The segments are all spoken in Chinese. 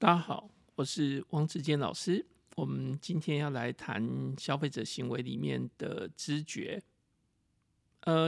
大家好，我是汪志坚老师。我们今天要来谈消费者行为里面的知觉。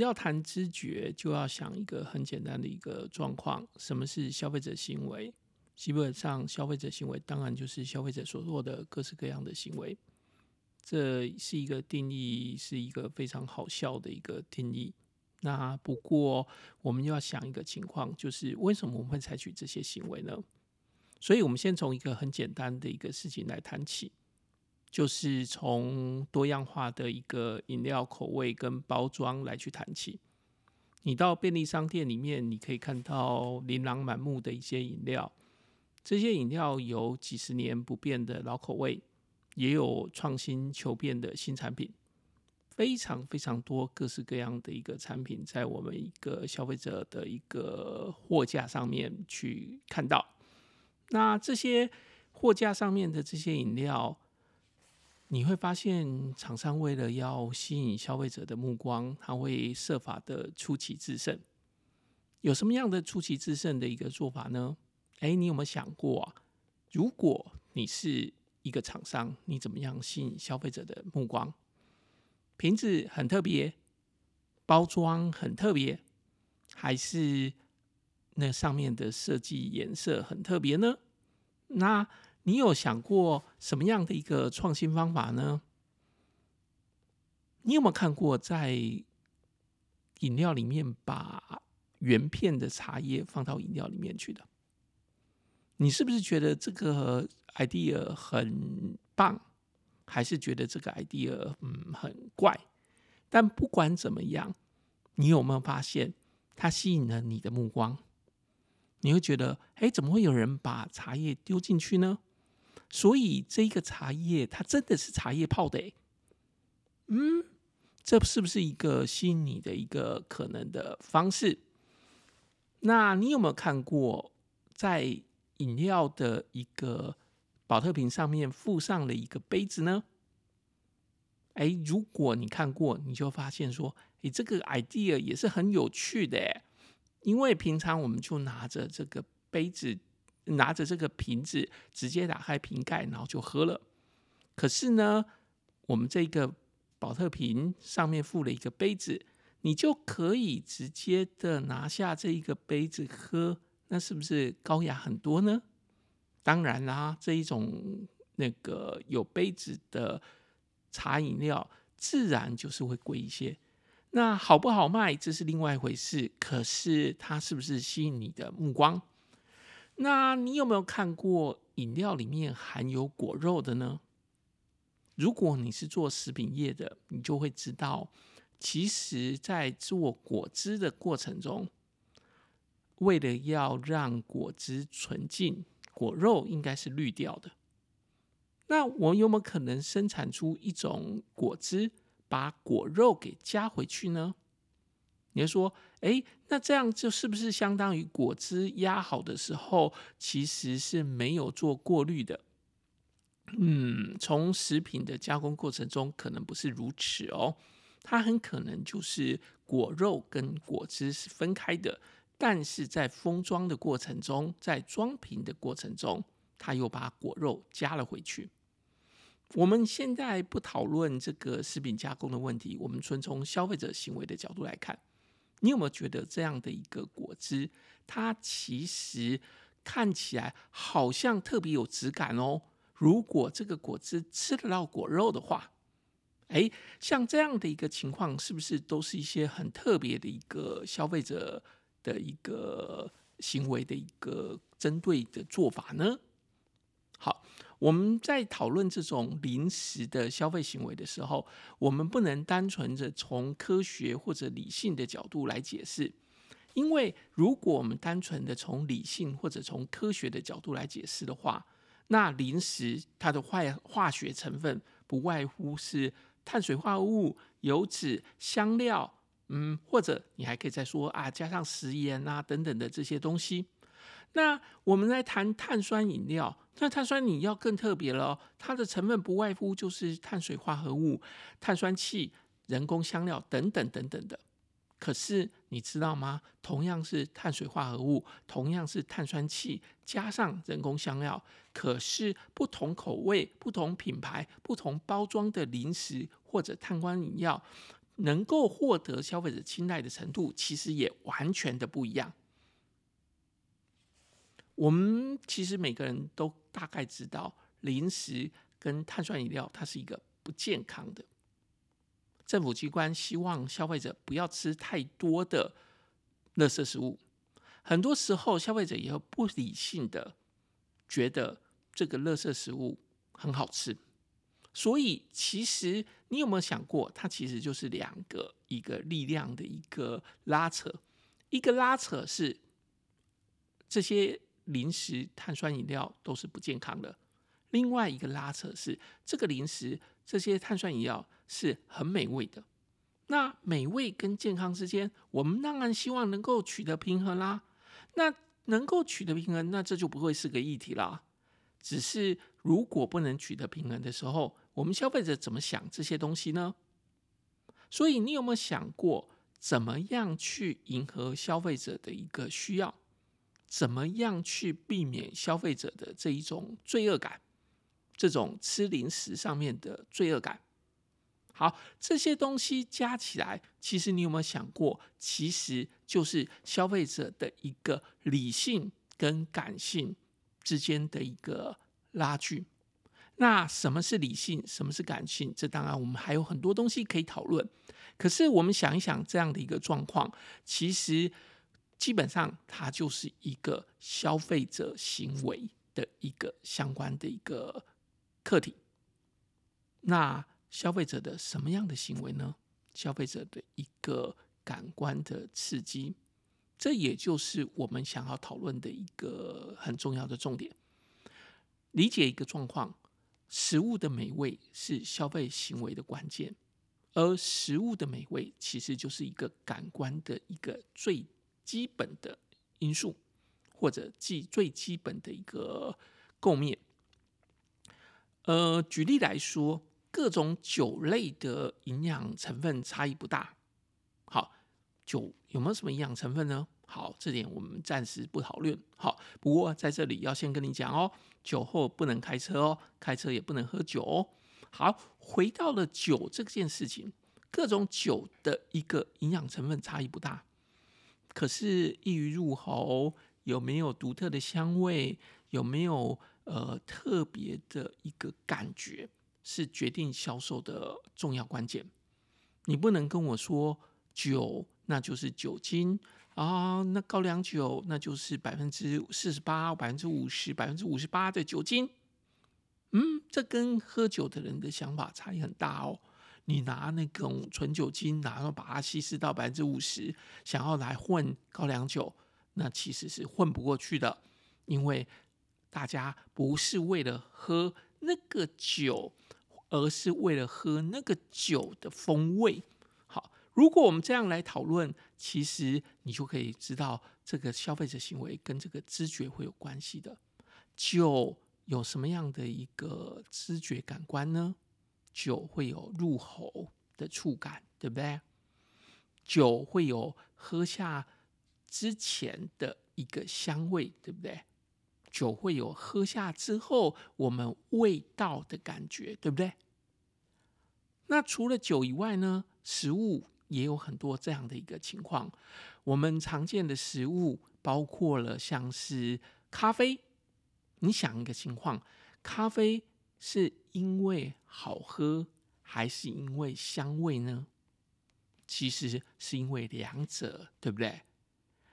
要谈知觉，就要想一个很简单的一个状况：什么是消费者行为？基本上，消费者行为当然就是消费者所做的各式各样的行为。这是一个定义，是一个非常好笑的一个定义。那不过，我们要想一个情况，就是为什么我们会采取这些行为呢？所以我们先从一个很简单的一个事情来谈起，就是从多样化的一个饮料口味跟包装来去谈起。你到便利商店里面，你可以看到琳琅满目的一些饮料，这些饮料有几十年不变的老口味，也有创新求变的新产品，非常非常多各式各样的一个产品在我们一个消费者的一个货架上面去看到。那这些货架上面的这些饮料，你会发现厂商为了要吸引消费者的目光，他会设法的出奇制胜。有什么样的出奇制胜的一个做法呢？你有没有想过啊？如果你是一个厂商，你怎么样吸引消费者的目光？瓶子很特别，包装很特别，还是那上面的设计颜色很特别呢？那你有想过什么样的一个创新方法呢？你有没有看过在饮料里面把原片的茶叶放到饮料里面去的？你是不是觉得这个 idea 很棒，还是觉得这个 idea 很怪？但不管怎么样，你有没有发现它吸引了你的目光？你会觉得，怎么会有人把茶叶丢进去呢？所以这个茶叶它真的是茶叶泡的这是不是一个吸引你的一个可能的方式？那你有没有看过在饮料的一个保特瓶上面附上了一个杯子呢？如果你看过，你就发现说，这个 idea 也是很有趣的耶。因为平常我们就拿着这个杯子，拿着这个瓶子，直接打开瓶盖，然后就喝了。可是呢，我们这个保特瓶上面附了一个杯子，你就可以直接的拿下这一个杯子喝，那是不是高雅很多呢？当然啦，这一种那个有杯子的茶饮料，自然就是会贵一些。那好不好卖，这是另外一回事。可是它是不是吸引你的目光？那你有没有看过饮料里面含有果肉的呢？如果你是做食品业的，你就会知道，其实在做果汁的过程中，为了要让果汁纯净，果肉应该是滤掉的。那我有没有可能生产出一种果汁，把果肉给加回去呢？你就说，那这样就是不是相当于果汁压好的时候其实是没有做过滤的？从食品的加工过程中可能不是如此哦，它很可能就是果肉跟果汁是分开的，但是在封装的过程中，在装瓶的过程中，它又把果肉加了回去。我们现在不讨论这个食品加工的问题，我们纯从消费者行为的角度来看，你有没有觉得这样的一个果汁，它其实看起来好像特别有质感哦？如果这个果汁吃得到果肉的话，像这样的一个情况，是不是都是一些很特别的一个消费者的一个行为的一个针对的做法呢？好，我们在讨论这种临时的消费行为的时候，我们不能单纯的从科学或者理性的角度来解释，因为如果我们单纯的从理性或者从科学的角度来解释的话，那临时它的化学成分不外乎是碳水化合物、油脂、香料，或者你还可以再说加上食盐等等的这些东西。那我们来谈碳酸饮料，那碳酸饮料更特别了哦，它的成分不外乎就是碳水化合物、碳酸气、人工香料等等等等的。可是你知道吗？同样是碳水化合物，同样是碳酸气，加上人工香料，可是不同口味、不同品牌、不同包装的零食或者碳酸饮料，能够获得消费者青睐的程度，其实也完全的不一样。我们其实每个人都大概知道，零食跟碳酸饮料它是一个不健康的。政府机关希望消费者不要吃太多的垃圾食物，很多时候消费者也会不理性的觉得这个垃圾食物很好吃，所以其实你有没有想过，它其实就是两个，一个力量的一个拉扯，一个拉扯是这些零食碳酸饮料都是不健康的，另外一个拉扯是这个零食这些碳酸饮料是很美味的。那美味跟健康之间，我们当然希望能够取得平衡啦。那能够取得平衡，那这就不会是个议题啦。只是如果不能取得平衡的时候，我们消费者怎么想这些东西呢？所以你有没有想过，怎么样去迎合消费者的一个需要？怎么样去避免消费者的这一种罪恶感？这种吃零食上面的罪恶感。好，这些东西加起来，其实你有没有想过，其实就是消费者的一个理性跟感性之间的一个拉锯。那什么是理性，什么是感性？这当然我们还有很多东西可以讨论。可是我们想一想这样的一个状况，其实基本上它就是一个消费者行为的一个相关的一个课题。那消费者的什么样的行为呢？消费者的一个感官的刺激，这也就是我们想要讨论的一个很重要的重点。理解一个状况，食物的美味是消费行为的关键，而食物的美味其实就是一个感官的一个最基本的因素，或者最基本的一个构面。举例来说，各种酒类的营养成分差异不大。好，酒有没有什么营养成分呢？好，这点我们暂时不讨论。好，不过在这里要先跟你讲哦，酒后不能开车哦，开车也不能喝酒哦。好，回到了酒这件事情，各种酒的一个营养成分差异不大，可是易于入喉，有没有独特的香味，有没有特别的一个感觉，是决定销售的重要关键。你不能跟我说酒那就是酒精啊，那高粱酒那就是48%、50%、58%的酒精。这跟喝酒的人的想法差异很大哦。你拿那种纯酒精，然后把它稀释到50%，想要来混高粱酒，那其实是混不过去的，因为大家不是为了喝那个酒，而是为了喝那个酒的风味。好，如果我们这样来讨论，其实你就可以知道这个消费者行为跟这个知觉会有关系的。酒有什么样的一个知觉感官呢？酒会有入喉的触感，对不对？酒会有喝下之前的一个香味，对不对？酒会有喝下之后我们味道的感觉，对不对？那除了酒以外呢，食物也有很多这样的一个情况。我们常见的食物包括了像是咖啡。你想一个情况，咖啡是因为好喝还是因为香味呢？其实是因为两者，对不对？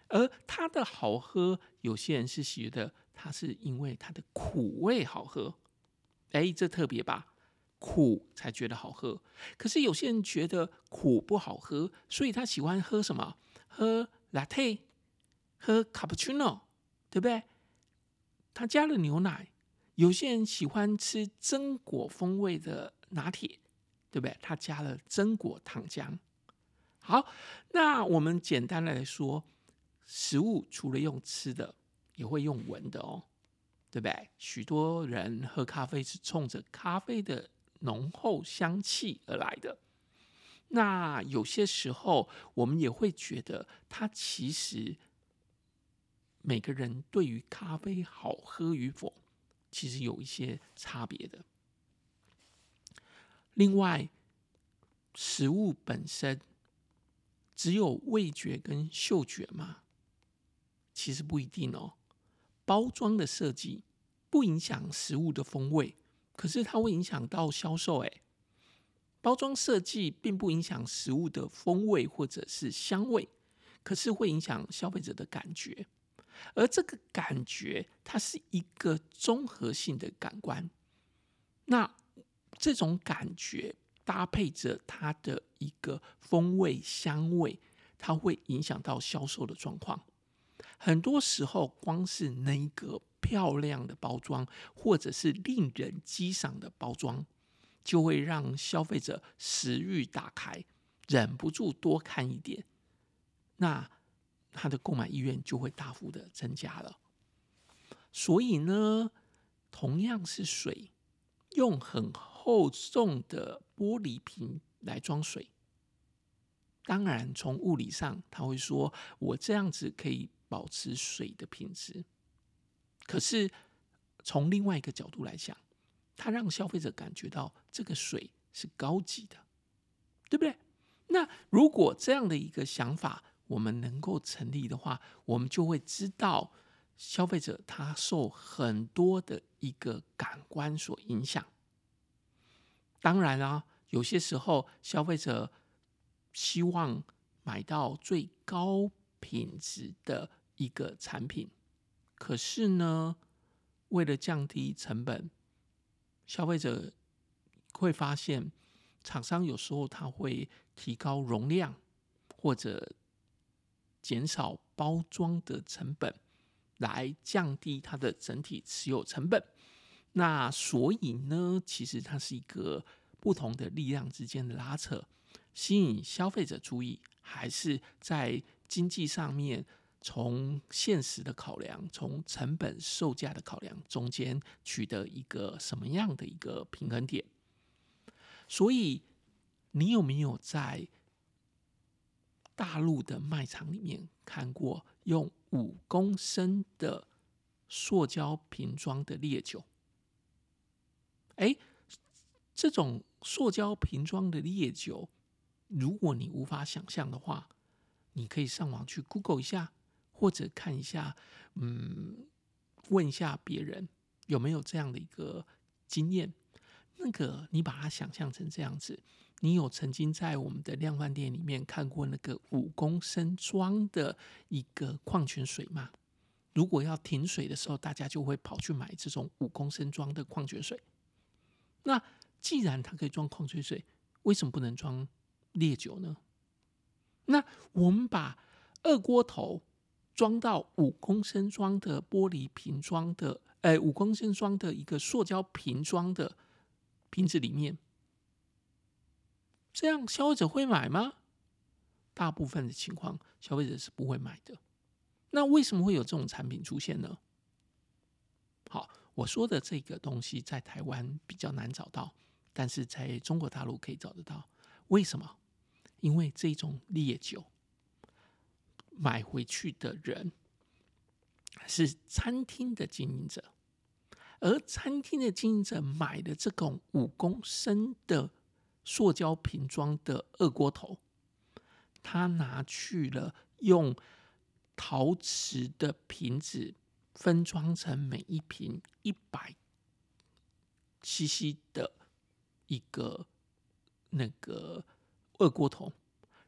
而它的好喝，有些人是觉得它是因为它的苦味好喝，这特别吧，苦才觉得好喝。可是有些人觉得苦不好喝，所以他喜欢喝什么？喝 latte， 喝 cappuccino， 对不对？他加了牛奶。有些人喜欢吃榛果风味的拿铁，对不对？他加了榛果糖浆。好，那我们简单来说，食物除了用吃的，也会用闻的哦，对不对？许多人喝咖啡是冲着咖啡的浓厚香气而来的。那有些时候我们也会觉得它其实每个人对于咖啡好喝与否其实有一些差别的。另外，食物本身只有味觉跟嗅觉吗？其实不一定哦。包装的设计不影响食物的风味，可是它会影响到销售耶。包装设计并不影响食物的风味或者是香味，可是会影响消费者的感觉。而这个感觉它是一个综合性的感官，那这种感觉搭配着它的一个风味香味，它会影响到销售的状况。很多时候光是那一个漂亮的包装或者是令人激赏的包装，就会让消费者食欲打开，忍不住多看一点，那他的购买意愿就会大幅的增加了。所以呢，同样是水，用很厚重的玻璃瓶来装水，当然从物理上他会说我这样子可以保持水的品质，可是从另外一个角度来讲，它让消费者感觉到这个水是高级的，对不对？那如果这样的一个想法我们能够成立的话，我们就会知道消费者他受很多的一个感官所影响。当然啊，有些时候消费者希望买到最高品质的一个产品，可是呢，为了降低成本，消费者会发现厂商有时候他会提高容量或者减少包装的成本来降低它的整体持有成本。那所以呢，其实它是一个不同的力量之间的拉扯，吸引消费者注意，还是在经济上面从现实的考量，从成本售价的考量中间取得一个什么样的一个平衡点。所以你有没有在大陆的卖场里面看过用5公升的塑胶瓶装的烈酒？这种塑胶瓶装的烈酒，如果你无法想象的话，你可以上网去 Google 一下，或者看一下，问一下别人有没有这样的一个经验。那个你把它想象成这样子，你有曾经在我们的量贩店里面看过那个5公升装的一个矿泉水吗？如果要停水的时候，大家就会跑去买这种5公升装的矿泉水。那既然它可以装矿泉水，为什么不能装烈酒呢？那我们把二锅头装到5公升装的玻璃瓶装的，5公升装的一个塑胶瓶装的瓶子里面，这样消费者会买吗？大部分的情况，消费者是不会买的。那为什么会有这种产品出现呢？好，我说的这个东西在台湾比较难找到，但是在中国大陆可以找得到。为什么？因为这种烈酒买回去的人是餐厅的经营者，而餐厅的经营者买的这种5公升的塑胶瓶装的二锅头，他拿去了用陶瓷的瓶子分装成每一瓶100cc 的一个二锅头，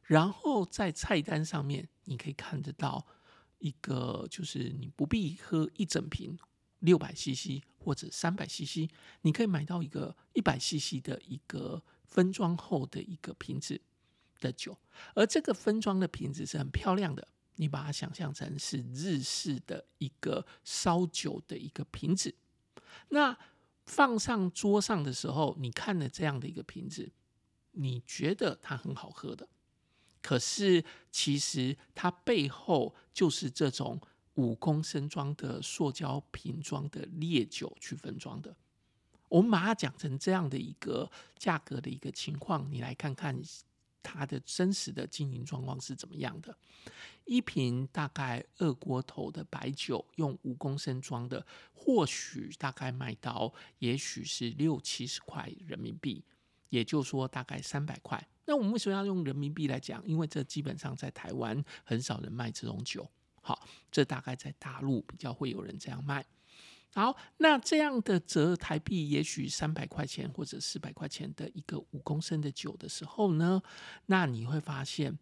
然后在菜单上面你可以看得到一个，就是你不必喝一整瓶 600cc 或者 300cc， 你可以买到一个 100cc 的一个分装后的一个瓶子的酒，而这个分装的瓶子是很漂亮的，你把它想象成是日式的一个烧酒的一个瓶子。那放上桌上的时候，你看了这样的一个瓶子，你觉得它很好喝的，可是其实它背后就是这种5公升装的塑胶瓶装的烈酒去分装的。我们把它讲成这样的一个价格的一个情况，你来看看它的真实的经营状况是怎么样的。一瓶大概2锅头的白酒，用5公升装的，或许大概卖到也许是60-70块人民币，也就是说大概300块。那我们为什么要用人民币来讲？因为这基本上在台湾很少人卖这种酒，好，这大概在大陆比较会有人这样卖。好，那这样的折台币也许300块钱或者400块钱的一个5公升的酒的时候呢，那你会发现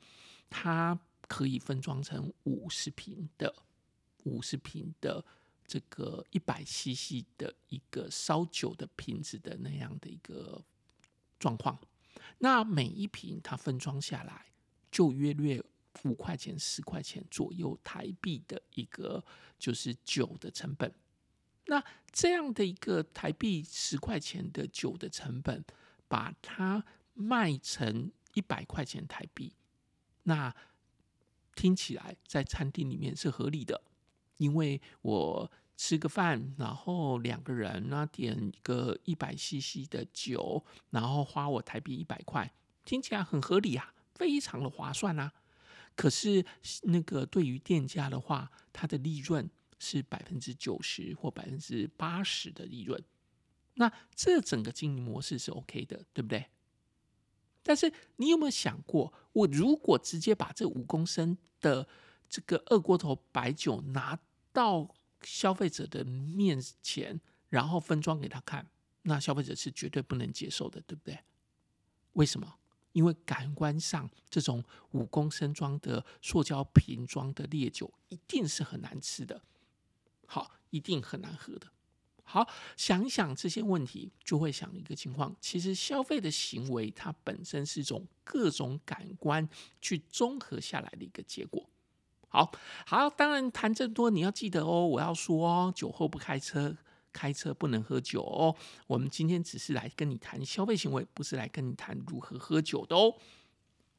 它可以分装成50瓶的这个 100cc 的一个烧酒的瓶子的那样的一个状况。那每一瓶它分装下来就约略5块钱10块钱左右台币的一个就是酒的成本。那这样的一个台币10块钱的酒的成本，把它卖成100块钱台币，那听起来在餐厅里面是合理的。因为我吃个饭，然后2个人那点个 100cc 的酒，然后花我台币100块，听起来很合理啊，非常的划算啊。可是那个对于店家的话，它的利润是 90% 或 80% 的利润，那这整个经营模式是 OK 的，对不对？但是你有没有想过，我如果直接把这5公升的这个2锅头白酒拿到消费者的面前，然后分装给他看，那消费者是绝对不能接受的，对不对？为什么？因为感官上，这种5公升装的塑胶瓶装的烈酒一定是很难吃的，好，一定很难喝的。好，想一想这些问题，就会想一个情况，其实消费的行为它本身是一种各种感官去综合下来的一个结果。好，当然谈这么多，你要记得哦，我要说哦，酒后不开车，开车不能喝酒哦。我们今天只是来跟你谈消费行为，不是来跟你谈如何喝酒的哦。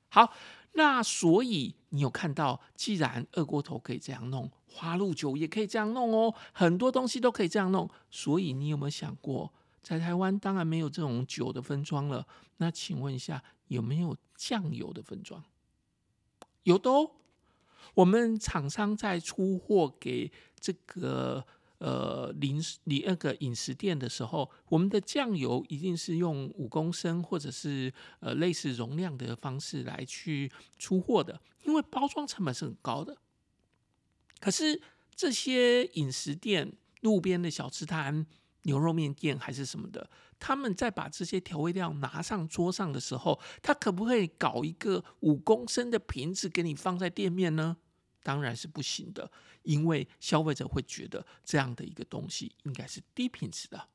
好，那所以你有看到，既然2锅头可以这样弄，花露酒也可以这样弄哦，很多东西都可以这样弄。所以你有没有想过，在台湾当然没有这种酒的分装了，那请问一下，有没有酱油的分装？有的哦。我们厂商在出货给这个饮食店的时候，我们的酱油一定是用5公升或者是类似容量的方式来去出货的，因为包装成本是很高的。可是这些饮食店、路边的小吃摊、牛肉面店还是什么的，他们在把这些调味料拿上桌上的时候，他可不可以搞一个5公升的瓶子给你放在店面呢？当然是不行的，因为消费者会觉得这样的一个东西应该是低品质的。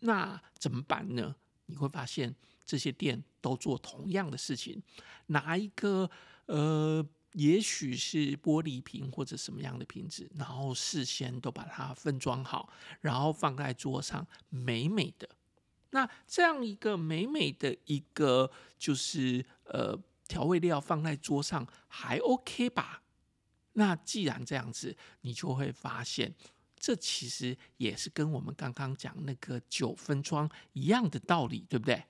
那怎么办呢？你会发现这些店都做同样的事情，拿一个也许是玻璃瓶或者什么样的瓶子，然后事先都把它分装好，然后放在桌上，美美的。那这样一个美美的一个就是调味料放在桌上，还 OK 吧？那既然这样子，你就会发现，这其实也是跟我们刚刚讲那个酒分装一样的道理，对不对？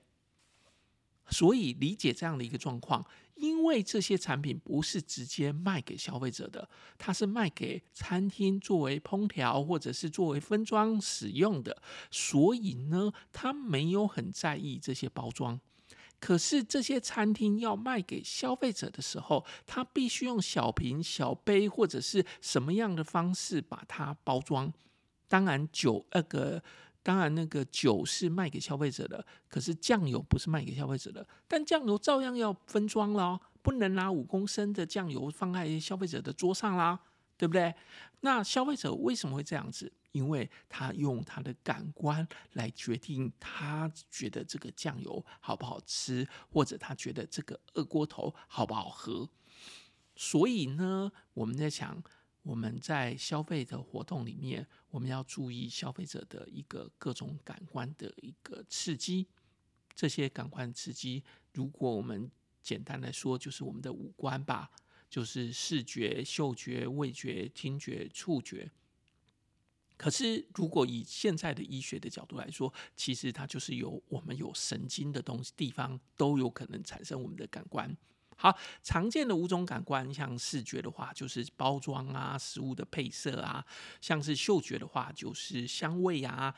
所以理解这样的一个状况，因为这些产品不是直接卖给消费者的，它是卖给餐厅作为烹调或者是作为分装使用的，所以呢，它没有很在意这些包装。可是这些餐厅要卖给消费者的时候，它必须用小瓶、小杯或者是什么样的方式把它包装。当然那个酒是卖给消费者的，可是酱油不是卖给消费者的，但酱油照样要分装了，不能拿5公升的酱油放在消费者的桌上啦，对不对？那消费者为什么会这样子？因为他用他的感官来决定，他觉得这个酱油好不好吃，或者他觉得这个2锅头好不好喝。所以呢，我们在想，我们在消费的活动里面，我们要注意消费者的一个各种感官的一个刺激。这些感官刺激，如果我们简单来说，就是我们的五官吧，就是视觉、嗅觉、味觉、听觉、触觉。可是如果以现在的医学的角度来说，其实它就是有我们有神经的东西地方都有可能产生我们的感官。好，常见的5种感官，像视觉的话就是包装啊、食物的配色啊，像是嗅觉的话就是香味啊、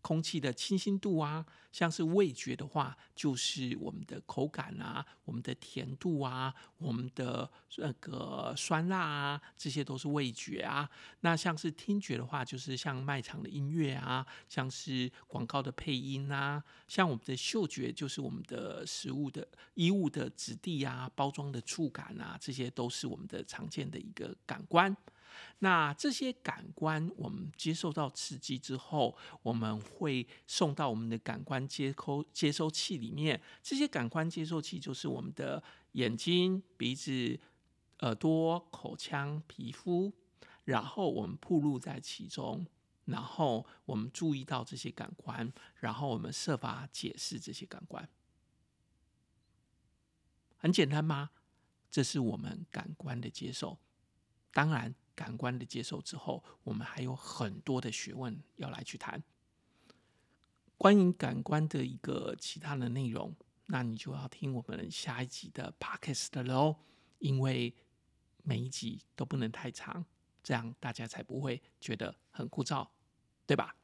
空气的清新度啊，像是味觉的话就是我们的口感啊、我们的甜度啊、我们的那个酸辣啊，这些都是味觉啊。那像是听觉的话就是像卖场的音乐啊，像是广告的配音啊，像我们的嗅觉就是我们的食物的衣物的质地啊、包装的触感啊，这些都是我们的常见的一个感官。那这些感官我们接受到刺激之后，我们会送到我们的感官接收器里面。这些感官接收器就是我们的眼睛、鼻子、耳朵、口腔、皮肤，然后我们暴露在其中，然后我们注意到这些感官，然后我们设法解释这些感官。很简单吗？这是我们感官的接受。当然感官的接受之后，我们还有很多的学问要来去谈关于感官的一个其他的内容，那你就要听我们下一集的 Podcast 了哦，因为每一集都不能太长，这样大家才不会觉得很枯燥，对吧？